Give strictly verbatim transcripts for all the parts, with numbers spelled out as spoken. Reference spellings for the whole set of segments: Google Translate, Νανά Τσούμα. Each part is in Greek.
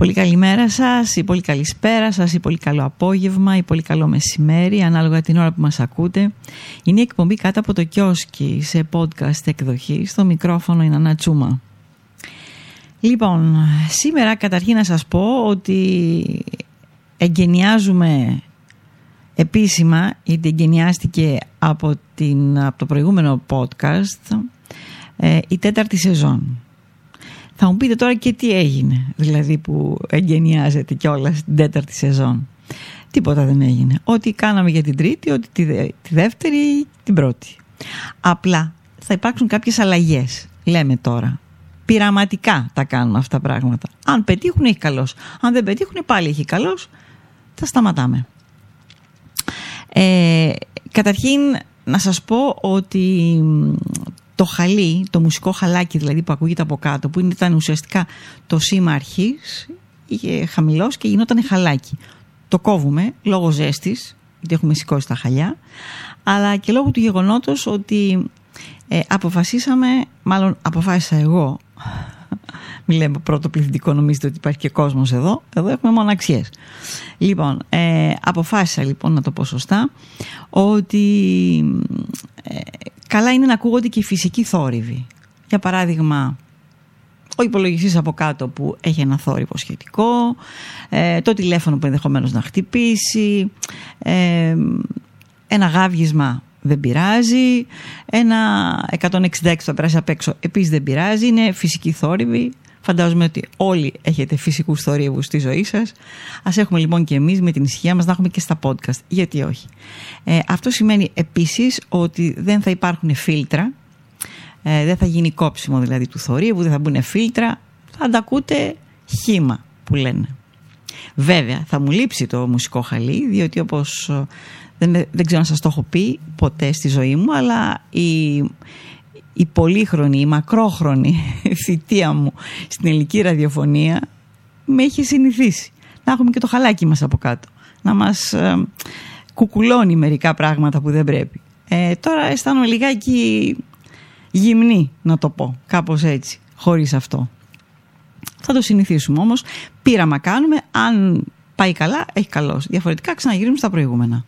Πολύ καλημέρα σας ή πολύ καλησπέρα σας ή πολύ καλό απόγευμα ή πολύ καλό μεσημέρι, ανάλογα την ώρα που μας ακούτε. Είναι η εκπομπή Κάτω από το Κιόσκι σε podcast εκδοχή. Στο μικρόφωνο η Νανά Τσούμα. Λοιπόν, σήμερα καταρχήν να σας πω ότι εγκαινιάζουμε επίσημα, γιατί εγκαινιάστηκε από, την, από το προηγούμενο podcast, ε, η τέταρτη σεζόν. Θα μου πείτε τώρα και τι έγινε, δηλαδή που εγκαινιάζεται κιόλας την τέταρτη σεζόν. Τίποτα δεν έγινε. Ό,τι κάναμε για την τρίτη, ό,τι τη, δε, τη δεύτερη, την πρώτη. Απλά θα υπάρξουν κάποιες αλλαγές, λέμε τώρα. Πειραματικά τα κάνουμε αυτά τα πράγματα. Αν πετύχουν, έχει καλός. Αν δεν πετύχουν, πάλι έχει καλός. Θα σταματάμε. Ε, καταρχήν, να σας πω ότι το χαλί, το μουσικό χαλάκι δηλαδή που ακούγεται από κάτω, που ήταν ουσιαστικά το σήμα αρχής, είχε χαμηλός και γινόταν χαλάκι. Το κόβουμε λόγω ζέστης, γιατί έχουμε σηκώσει τα χαλιά, αλλά και λόγω του γεγονότος ότι ε, αποφασίσαμε, μάλλον αποφάσισα εγώ, μιλάμε πρώτο πληθυντικό, νομίζετε ότι υπάρχει και κόσμος εδώ, εδώ έχουμε μόνο αξίες. Λοιπόν, ε, αποφάσισα λοιπόν, να το πω σωστά, ότι ε, καλά είναι να ακούγονται και οι φυσικοί θόρυβοι. Για παράδειγμα, ο υπολογιστής από κάτω που έχει ένα θόρυβο σχετικό, ε, το τηλέφωνο που ενδεχομένως να χτυπήσει, ε, ένα γάβγισμα δεν πειράζει, ένα εκατόν εξήντα έξι θα περάσει απ' έξω, επίσης δεν πειράζει, είναι φυσικοί θόρυβοι. Φαντάζομαι ότι όλοι έχετε φυσικούς θορύβους στη ζωή σας. Ας έχουμε λοιπόν και εμείς με την ησυχία μας να έχουμε και στα podcast. Γιατί όχι. Ε, αυτό σημαίνει επίσης ότι δεν θα υπάρχουν φίλτρα. Ε, δεν θα γίνει κόψιμο δηλαδή του θορύβου, δεν θα μπουν φίλτρα. Θα αντακούτε χύμα που λένε. Βέβαια θα μου λείψει το μουσικό χαλί, διότι όπως δεν, δεν ξέρω αν σας το έχω πει ποτέ στη ζωή μου, αλλά η... η πολύχρονη, η μακρόχρονη θητεία μου στην ελληνική ραδιοφωνία με έχει συνηθίσει να έχουμε και το χαλάκι μας από κάτω, να μας ε, κουκουλώνει μερικά πράγματα που δεν πρέπει. Ε, τώρα αισθάνομαι λιγάκι γυμνή, να το πω κάπως έτσι, χωρίς αυτό. Θα το συνηθίσουμε όμως, πείραμα κάνουμε, αν πάει καλά έχει καλός, διαφορετικά ξαναγυρίζουμε στα προηγούμενα.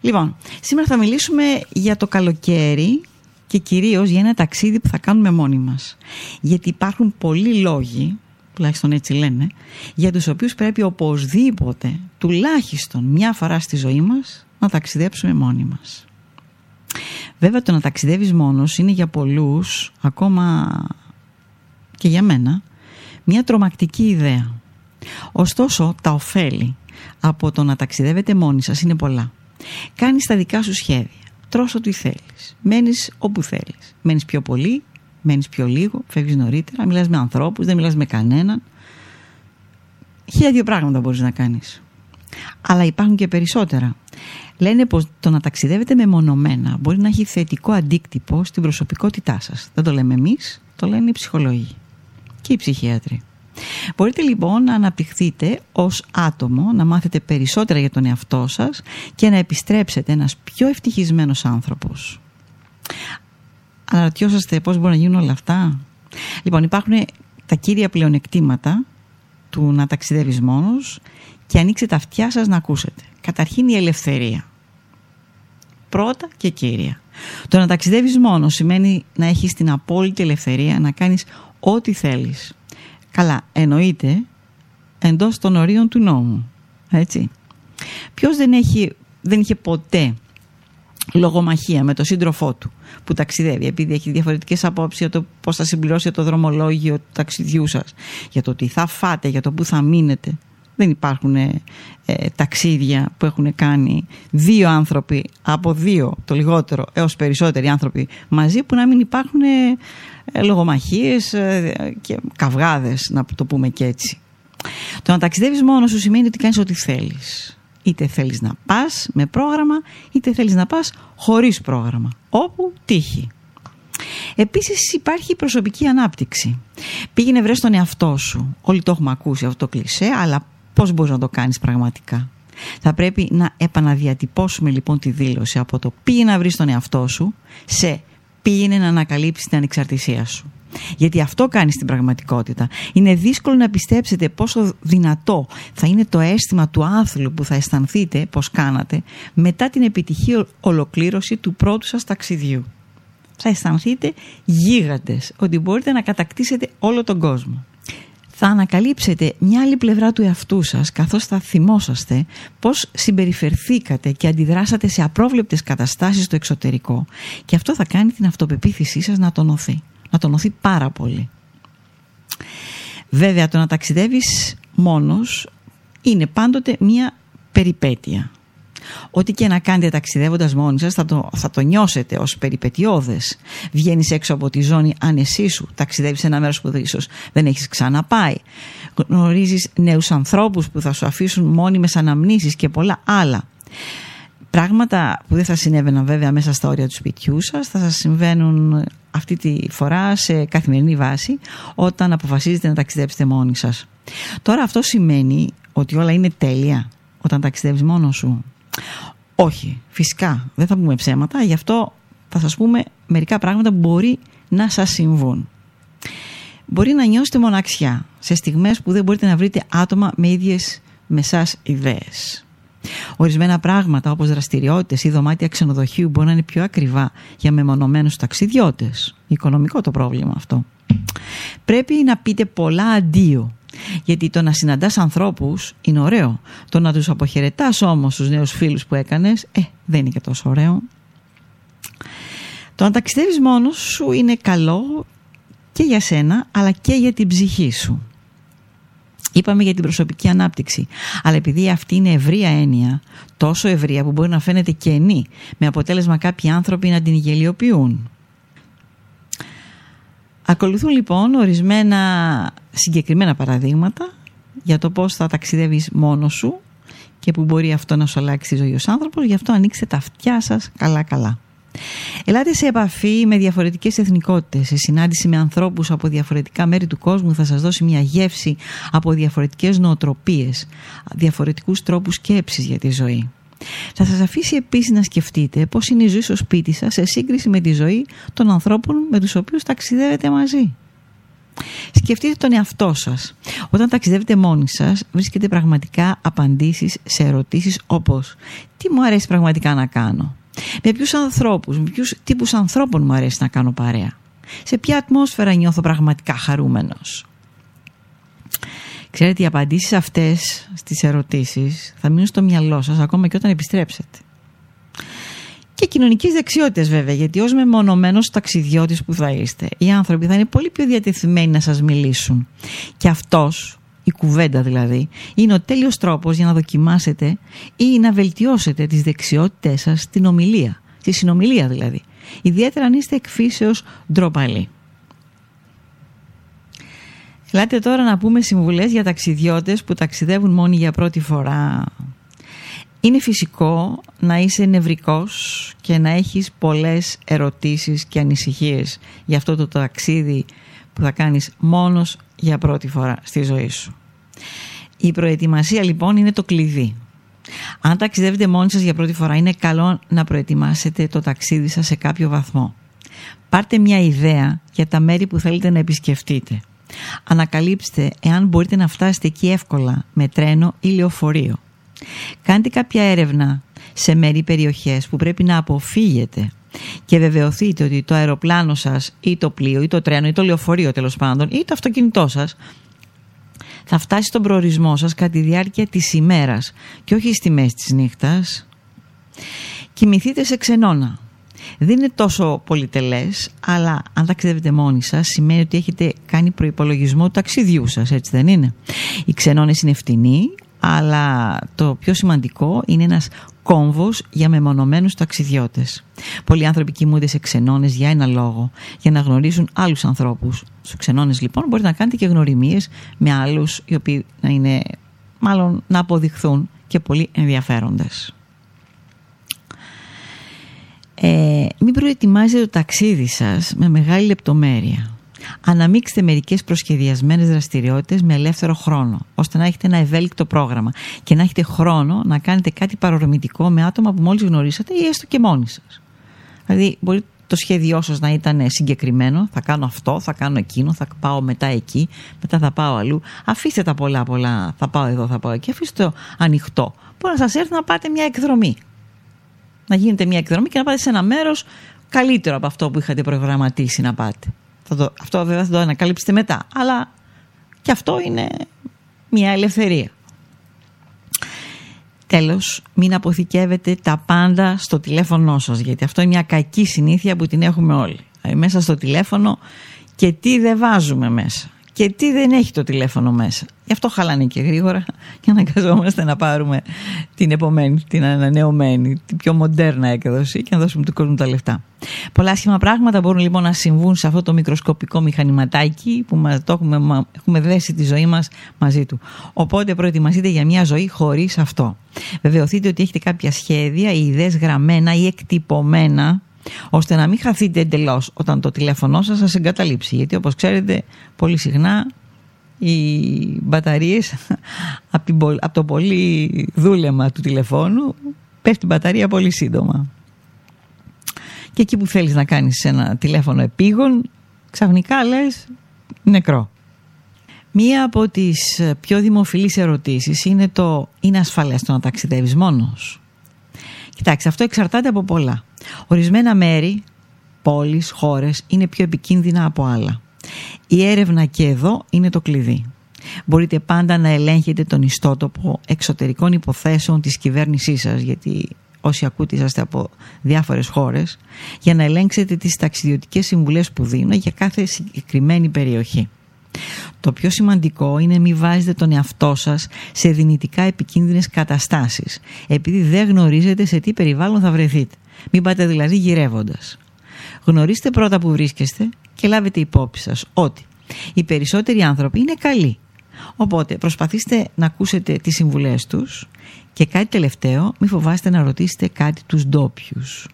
Λοιπόν, σήμερα θα μιλήσουμε για το καλοκαίρι και κυρίως για ένα ταξίδι που θα κάνουμε μόνοι μας. Γιατί υπάρχουν πολλοί λόγοι, τουλάχιστον έτσι λένε, για τους οποίους πρέπει οπωσδήποτε, τουλάχιστον μια φορά στη ζωή μας, να ταξιδέψουμε μόνοι μας. Βέβαια το να ταξιδεύεις μόνος είναι για πολλούς, ακόμα και για μένα, μια τρομακτική ιδέα. Ωστόσο τα ωφέλη από το να ταξιδεύετε μόνοι σας είναι πολλά. Κάνεις τα δικά σου σχέδια. Τρως ό,τι θέλεις, μένεις όπου θέλεις, μένεις πιο πολύ, μένεις πιο λίγο, φεύγεις νωρίτερα, μιλάς με ανθρώπους, δεν μιλάς με κανέναν. Χίλια δύο πράγματα μπορείς να κάνεις. Αλλά υπάρχουν και περισσότερα. Λένε πως το να ταξιδεύετε μεμονωμένα μπορεί να έχει θετικό αντίκτυπο στην προσωπικότητά σας. Δεν το λέμε εμείς, το λένε οι ψυχολόγοι και οι ψυχίατροι. Μπορείτε λοιπόν να αναπτυχθείτε ως άτομο, να μάθετε περισσότερα για τον εαυτό σας και να επιστρέψετε ένας πιο ευτυχισμένος άνθρωπος. Αναρωτιόσαστε πώς μπορούν να γίνουν όλα αυτά. Λοιπόν, υπάρχουν τα κύρια πλεονεκτήματα του να ταξιδεύεις μόνος και ανοίξτε τα αυτιά σας να ακούσετε. Καταρχήν η ελευθερία. Πρώτα και κύρια. Το να ταξιδεύεις μόνος σημαίνει να έχεις την απόλυτη ελευθερία να κάνεις ό,τι θέλεις. Καλά, εννοείται εντός των ορίων του νόμου, έτσι. Ποιος δεν, έχει, δεν είχε ποτέ λογομαχία με τον σύντροφό του που ταξιδεύει, επειδή έχει διαφορετικές απόψεις για το πώς θα συμπληρώσει το δρομολόγιο του ταξιδιού σας, για το τι θα φάτε, για το που θα μείνετε. Δεν υπάρχουν ε, ταξίδια που έχουν κάνει δύο άνθρωποι, από δύο το λιγότερο έως περισσότεροι άνθρωποι μαζί, που να μην υπάρχουν ε, ε, λογομαχίες ε, και καυγάδες, να το πούμε και έτσι. Το να ταξιδεύεις μόνος σου σημαίνει ότι κάνεις ό,τι θέλεις. Είτε θέλεις να πας με πρόγραμμα, είτε θέλεις να πας χωρίς πρόγραμμα. Όπου τύχει. Επίσης υπάρχει η προσωπική ανάπτυξη. Πήγαινε βρες τον εαυτό σου. Όλοι το έχουμε ακούσει αυτό το κλισέ, αλλά πώς μπορείς να το κάνεις πραγματικά. Θα πρέπει να επαναδιατυπώσουμε λοιπόν τη δήλωση από το πήγαινε να βρεις τον εαυτό σου σε πήγαινε να ανακαλύψεις την ανεξαρτησία σου. Γιατί αυτό κάνει στην πραγματικότητα. Είναι δύσκολο να πιστέψετε πόσο δυνατό θα είναι το αίσθημα του άθλου που θα αισθανθείτε πως κάνατε μετά την επιτυχή ολοκλήρωση του πρώτου σας ταξιδιού. Θα αισθανθείτε γίγαντες, ότι μπορείτε να κατακτήσετε όλο τον κόσμο. Θα ανακαλύψετε μια άλλη πλευρά του εαυτού σας, καθώς θα θυμόσαστε πώς συμπεριφερθήκατε και αντιδράσατε σε απρόβλεπτες καταστάσεις στο εξωτερικό. Και αυτό θα κάνει την αυτοπεποίθησή σας να τονωθεί. Να τονωθεί πάρα πολύ. Βέβαια, το να ταξιδεύεις μόνος είναι πάντοτε μια περιπέτεια. Ό,τι και να κάνετε ταξιδεύοντας μόνοι σας θα το, θα το νιώσετε ως περιπετειώδες. Βγαίνεις έξω από τη ζώνη άνεσή σου, ταξιδεύεις σε ένα μέρος που ίσως δεν έχεις ξαναπάει. Γνωρίζεις νέους ανθρώπους που θα σου αφήσουν μόνιμες αναμνήσεις και πολλά άλλα. Πράγματα που δεν θα συνέβαιναν βέβαια μέσα στα όρια του σπιτιού σας, θα σας συμβαίνουν αυτή τη φορά σε καθημερινή βάση όταν αποφασίζετε να ταξιδέψετε μόνοι σας. Τώρα αυτό σημαίνει ότι όλα είναι τέλεια όταν ταξιδεύεις μόνος σου? Όχι, φυσικά δεν θα πούμε ψέματα, γι' αυτό θα σας πούμε μερικά πράγματα που μπορεί να σας συμβούν. Μπορεί να νιώσετε μοναξιά σε στιγμές που δεν μπορείτε να βρείτε άτομα με ίδιες με εσάς ιδέες. Ορισμένα πράγματα όπως δραστηριότητες ή δωμάτια ξενοδοχείου μπορεί να είναι πιο ακριβά για μεμονωμένους ταξιδιώτες. Οικονομικό το πρόβλημα αυτό. Πρέπει να πείτε πολλά αντίο. Γιατί το να συναντάς ανθρώπους είναι ωραίο. Το να τους αποχαιρετάς όμως τους νέους φίλους που έκανες, ε, δεν είναι και τόσο ωραίο. Το να ταξιδεύεις μόνος σου είναι καλό και για σένα, αλλά και για την ψυχή σου. Είπαμε για την προσωπική ανάπτυξη, αλλά επειδή αυτή είναι ευρεία έννοια, τόσο ευρεία που μπορεί να φαίνεται κενή, με αποτέλεσμα κάποιοι άνθρωποι να την γελιοποιούν. Ακολουθούν λοιπόν ορισμένα συγκεκριμένα παραδείγματα για το πώς θα ταξιδεύεις μόνος σου και που μπορεί αυτό να σου αλλάξει τη ζωή ως άνθρωπος, γι' αυτό ανοίξτε τα αυτιά σας καλά-καλά. Ελάτε σε επαφή με διαφορετικές εθνικότητες. Η συνάντηση με ανθρώπους από διαφορετικά μέρη του κόσμου θα σας δώσει μια γεύση από διαφορετικές νοοτροπίες, διαφορετικούς τρόπους σκέψης για τη ζωή. Θα σας αφήσει επίσης να σκεφτείτε πώς είναι η ζωή στο σπίτι σας σε σύγκριση με τη ζωή των ανθρώπων με τους οποίους ταξιδεύετε μαζί. Σκεφτείτε τον εαυτό σας. Όταν ταξιδεύετε μόνοι σας, βρίσκετε πραγματικά απαντήσεις σε ερωτήσεις όπως «Τι μου αρέσει πραγματικά να κάνω?» «Με ποιους ανθρώπους, με ποιους τύπους ανθρώπων μου αρέσει να κάνω παρέα?» «Σε ποια ατμόσφαιρα νιώθω πραγματικά χαρούμενος?» Ξέρετε, οι απαντήσεις αυτές στις ερωτήσεις θα μείνουν στο μυαλό σας ακόμα και όταν επιστρέψετε. Και κοινωνικές δεξιότητες βέβαια, γιατί ως μεμονωμένος ταξιδιώτης που θα είστε, οι άνθρωποι θα είναι πολύ πιο διατεθειμένοι να σας μιλήσουν. Και αυτός, η κουβέντα δηλαδή, είναι ο τέλειος τρόπος για να δοκιμάσετε ή να βελτιώσετε τις δεξιότητες σας στην ομιλία, στη συνομιλία δηλαδή. Ιδιαίτερα αν είστε εκφύσεως ντροπαλοί. Ελάτε τώρα να πούμε συμβουλές για ταξιδιώτες που ταξιδεύουν μόνοι για πρώτη φορά. Είναι φυσικό να είσαι νευρικός και να έχεις πολλές ερωτήσεις και ανησυχίες για αυτό το ταξίδι που θα κάνεις μόνος για πρώτη φορά στη ζωή σου. Η προετοιμασία λοιπόν είναι το κλειδί. Αν ταξιδεύετε μόνοι σας για πρώτη φορά, είναι καλό να προετοιμάσετε το ταξίδι σας σε κάποιο βαθμό. Πάρτε μια ιδέα για τα μέρη που θέλετε να επισκεφτείτε. Ανακαλύψτε εάν μπορείτε να φτάσετε εκεί εύκολα με τρένο ή λεωφορείο. Κάντε κάποια έρευνα σε μέρη περιοχές που πρέπει να αποφύγετε και βεβαιωθείτε ότι το αεροπλάνο σας ή το πλοίο ή το τρένο ή το λεωφορείο τέλος πάντων ή το αυτοκίνητό σας θα φτάσει στον προορισμό σας κατά τη διάρκεια της ημέρας και όχι στη μέση της νύχτας. Κοιμηθείτε σε ξενώνα. Δεν είναι τόσο πολυτελές, αλλά αν ταξιδεύετε μόνοι σας σημαίνει ότι έχετε κάνει προϋπολογισμό του ταξιδιού σας, έτσι δεν είναι? Οι ξενώνες είναι φτηνοί, αλλά το πιο σημαντικό είναι ένας κόμβος για μεμονωμένους ταξιδιώτες. Πολλοί άνθρωποι κοιμούνται σε ξενώνες για ένα λόγο, για να γνωρίσουν άλλους ανθρώπους. Στους ξενώνες λοιπόν μπορείτε να κάνετε και γνωριμίες με άλλους, οι οποίοι να είναι, μάλλον να αποδειχθούν και πολύ ενδιαφέροντες. Ε, μην προετοιμάζετε το ταξίδι σας με μεγάλη λεπτομέρεια. Αναμίξτε μερικές προσχεδιασμένες δραστηριότητες με ελεύθερο χρόνο, ώστε να έχετε ένα ευέλικτο πρόγραμμα και να έχετε χρόνο να κάνετε κάτι παρορμητικό με άτομα που μόλις γνωρίσατε ή έστω και μόνοι σας. Δηλαδή μπορεί το σχέδιό σας να ήταν συγκεκριμένο, θα κάνω αυτό, θα κάνω εκείνο, θα πάω μετά εκεί, μετά θα πάω αλλού. Αφήστε τα πολλά πολλά, θα πάω εδώ, θα πάω εκεί, αφήστε το ανοιχτό. Μπορεί να σας έρθει να πάτε μια εκδρομή. Να γίνετε μια εκδρομή και να πάτε σε ένα μέρος καλύτερο από αυτό που είχατε προγραμματίσει να πάτε. Θα το, αυτό βέβαια θα το ανακαλύψετε μετά, αλλά και αυτό είναι μια ελευθερία. Τέλος, μην αποθηκεύετε τα πάντα στο τηλέφωνό σας, γιατί αυτό είναι μια κακή συνήθεια που την έχουμε όλοι. Δηλαδή, μέσα στο τηλέφωνο και τι δεν βάζουμε μέσα και τι δεν έχει το τηλέφωνο μέσα. Γι' αυτό χαλάνε και γρήγορα και αναγκαζόμαστε να πάρουμε την επομένη, την ανανεωμένη, την πιο μοντέρνα έκδοση και να δώσουμε του κόσμου τα λεφτά. Πολλά άσχημα πράγματα μπορούν λοιπόν να συμβούν σε αυτό το μικροσκοπικό μηχανηματάκι που το έχουμε, έχουμε δέσει τη ζωή μας μαζί του. Οπότε προετοιμαστείτε για μια ζωή χωρίς αυτό. Βεβαιωθείτε ότι έχετε κάποια σχέδια ή ιδέες γραμμένα ή εκτυπωμένα, ώστε να μην χαθείτε εντελώς όταν το τηλέφωνό σας σας εγκαταλείψει. Γιατί όπως ξέρετε πολύ συχνά οι μπαταρίες από το πολύ δούλεμα του τηλεφώνου πέφτει η μπαταρία πολύ σύντομα. Και εκεί που θέλεις να κάνεις ένα τηλέφωνο επίγον, ξαφνικά λες νεκρό. Μία από τις πιο δημοφιλείς ερωτήσεις είναι το «Είναι ασφαλές το να ταξιδεύεις μόνος?» Κοιτάξτε, αυτό εξαρτάται από πολλά. Ορισμένα μέρη, πόλεις, χώρες είναι πιο επικίνδυνα από άλλα. Η έρευνα και εδώ είναι το κλειδί. Μπορείτε πάντα να ελέγχετε τον ιστότοπο εξωτερικών υποθέσεων της κυβέρνησής σας, γιατί όσοι ακούτε είσαστε από διάφορες χώρες, για να ελέγξετε τις ταξιδιωτικές συμβουλές που δίνουν για κάθε συγκεκριμένη περιοχή. Το πιο σημαντικό είναι μη βάζετε τον εαυτό σας σε δυνητικά επικίνδυνες καταστάσεις, επειδή δεν γνωρίζετε σε τι περιβάλλον θα βρεθείτε. Μην πάτε δηλαδή γυρεύοντας. Γνωρίστε πρώτα που βρίσκεστε και λάβετε υπόψη σας ότι οι περισσότεροι άνθρωποι είναι καλοί. Οπότε προσπαθήστε να ακούσετε τις συμβουλές τους και κάτι τελευταίο, μην φοβάστε να ρωτήσετε κάτι τους ντόπιους.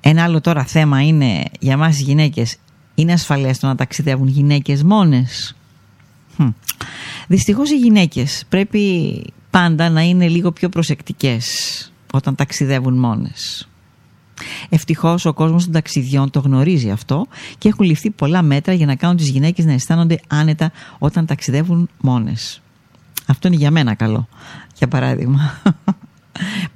Ένα άλλο τώρα θέμα είναι για εμάς τις γυναίκες. Είναι ασφαλές το να ταξιδεύουν γυναίκες μόνες? Hm. Δυστυχώς οι γυναίκες πρέπει πάντα να είναι λίγο πιο προσεκτικές όταν ταξιδεύουν μόνες. Ευτυχώς ο κόσμος των ταξιδιών το γνωρίζει αυτό και έχουν ληφθεί πολλά μέτρα για να κάνουν τις γυναίκες να αισθάνονται άνετα όταν ταξιδεύουν μόνες. Αυτό είναι για μένα καλό, για παράδειγμα.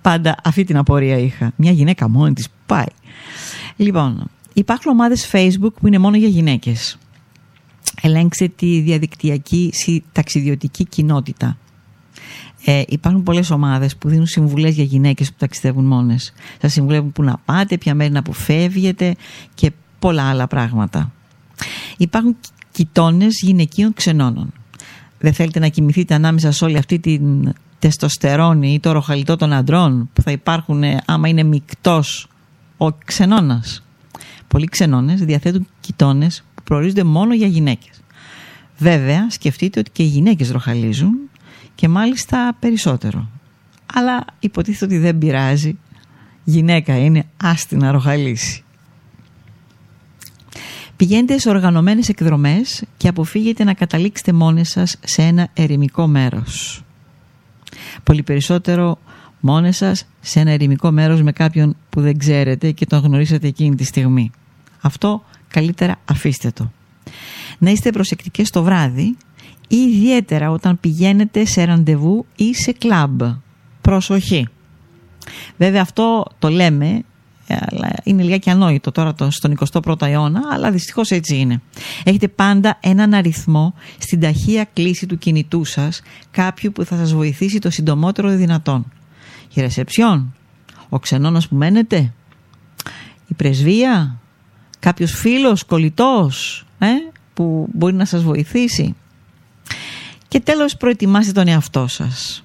Πάντα αυτή την απορία είχα. Μια γυναίκα μόνη της πάει. Λοιπόν, υπάρχουν ομάδες Facebook που είναι μόνο για γυναίκες. Ελέγξτε τη διαδικτυακή ταξιδιωτική κοινότητα. Ε, υπάρχουν πολλές ομάδες που δίνουν συμβουλές για γυναίκες που ταξιδεύουν μόνες. Σας συμβουλεύουν που να πάτε, ποια μέρη να αποφεύγετε και πολλά άλλα πράγματα. Υπάρχουν κοιτώνες γυναικείων ξενώνων. Δεν θέλετε να κοιμηθείτε ανάμεσα σε όλη αυτή την τεστοστερόνη ή το ροχαλιτό των αντρών που θα υπάρχουν άμα είναι μικτός ο ξενώνας. Πολλοί ξενώνες διαθέτουν κοιτώνες που προορίζονται μόνο για γυναίκες. Βέβαια, σκεφτείτε ότι και οι γυναίκες ροχαλίζουν και μάλιστα περισσότερο. Αλλά υποτίθεται ότι δεν πειράζει. Γυναίκα είναι, άστη να ροχαλίσει. Πηγαίνετε σε οργανωμένες εκδρομές και αποφύγετε να καταλήξετε μόνες σας σε ένα ερημικό μέρος. Πολύ περισσότερο μόνες σας σε ένα ερημικό μέρος με κάποιον που δεν ξέρετε και τον γνωρίσατε εκείνη τη στιγμή. Αυτό καλύτερα αφήστε το. Να είστε προσεκτικές το βράδυ, ιδιαίτερα όταν πηγαίνετε σε ραντεβού ή σε κλαμπ. Προσοχή. Βέβαια αυτό το λέμε, αλλά είναι λιγάκι ανόητο τώρα στον εικοστό πρώτο αιώνα, αλλά δυστυχώς έτσι είναι. Έχετε πάντα έναν αριθμό στην ταχεία κλήση του κινητού σας, κάποιου που θα σας βοηθήσει το συντομότερο δυνατόν. Η ρεσεψιόν, ο ξενώνας που μένετε, η πρεσβεία, κάποιος φίλος, κολλητός ε, που μπορεί να σας βοηθήσει. Και τέλος, προετοιμάστε τον εαυτό σας.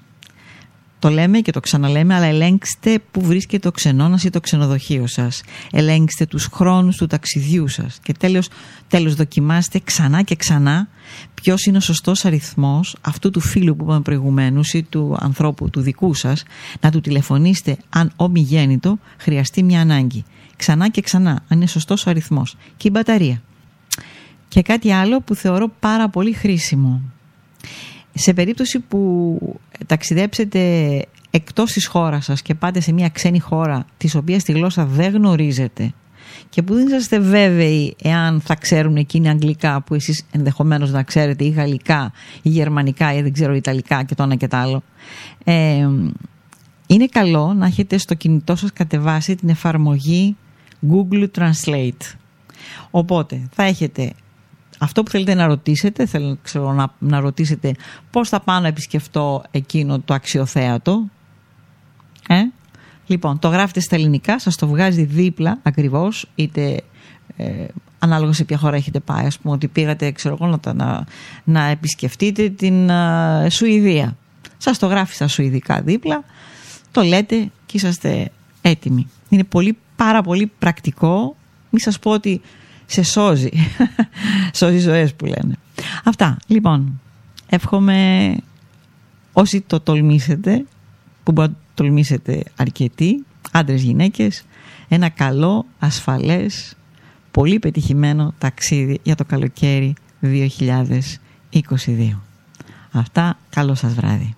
Το λέμε και το ξαναλέμε, αλλά ελέγξτε που βρίσκεται ο ξενώνας ή το ξενοδοχείο σας. Ελέγξτε τους χρόνους του ταξιδιού σας. Και τέλος, τέλος δοκιμάστε ξανά και ξανά ποιος είναι ο σωστός αριθμός αυτού του φίλου που είπαμε προηγουμένως ή του ανθρώπου του δικού σας, να του τηλεφωνήσετε αν ομιγέννητο χρειαστεί μια ανάγκη. Ξανά και ξανά, αν είναι σωστός ο αριθμός. Και η μπαταρία. Και κάτι άλλο που θεωρώ πάρα πολύ χρήσιμο. Σε περίπτωση που ταξιδέψετε εκτός της χώρας σας και πάτε σε μια ξένη χώρα της οποίας τη γλώσσα δεν γνωρίζετε και που δεν είσαστε βέβαιοι εάν θα ξέρουν εκείνοι αγγλικά που εσείς ενδεχομένως να ξέρετε, ή γαλλικά ή γερμανικά ή δεν ξέρω ιταλικά και το ένα και το άλλο, ε, είναι καλό να έχετε στο κινητό σας κατεβάσει την εφαρμογή Google Translate. Οπότε θα έχετε αυτό που θέλετε να ρωτήσετε, θέλω ξέρω, να, να ρωτήσετε πώς θα πάω να επισκεφτώ εκείνο το αξιοθέατο. Ε? Λοιπόν, το γράφετε στα ελληνικά, σας το βγάζει δίπλα ακριβώς, είτε ε, ανάλογα σε ποια χώρα έχετε πάει. Ας πούμε ότι πήγατε ξέρω, να, να, να επισκεφτείτε την α, Σουηδία. Σας το γράφει στα σουηδικά δίπλα, το λέτε και είσαστε έτοιμοι. Είναι πολύ, πάρα πολύ πρακτικό, μη σας πω ότι σε σώζει, σώζει ζωές που λένε. Αυτά, λοιπόν, εύχομαι όσοι το τολμήσετε, που μπορεί να τολμήσετε αρκετοί, άντρες, γυναίκες, ένα καλό, ασφαλές, πολύ πετυχημένο ταξίδι για το καλοκαίρι δύο χιλιάδες είκοσι δύο. Αυτά, καλό σας βράδυ.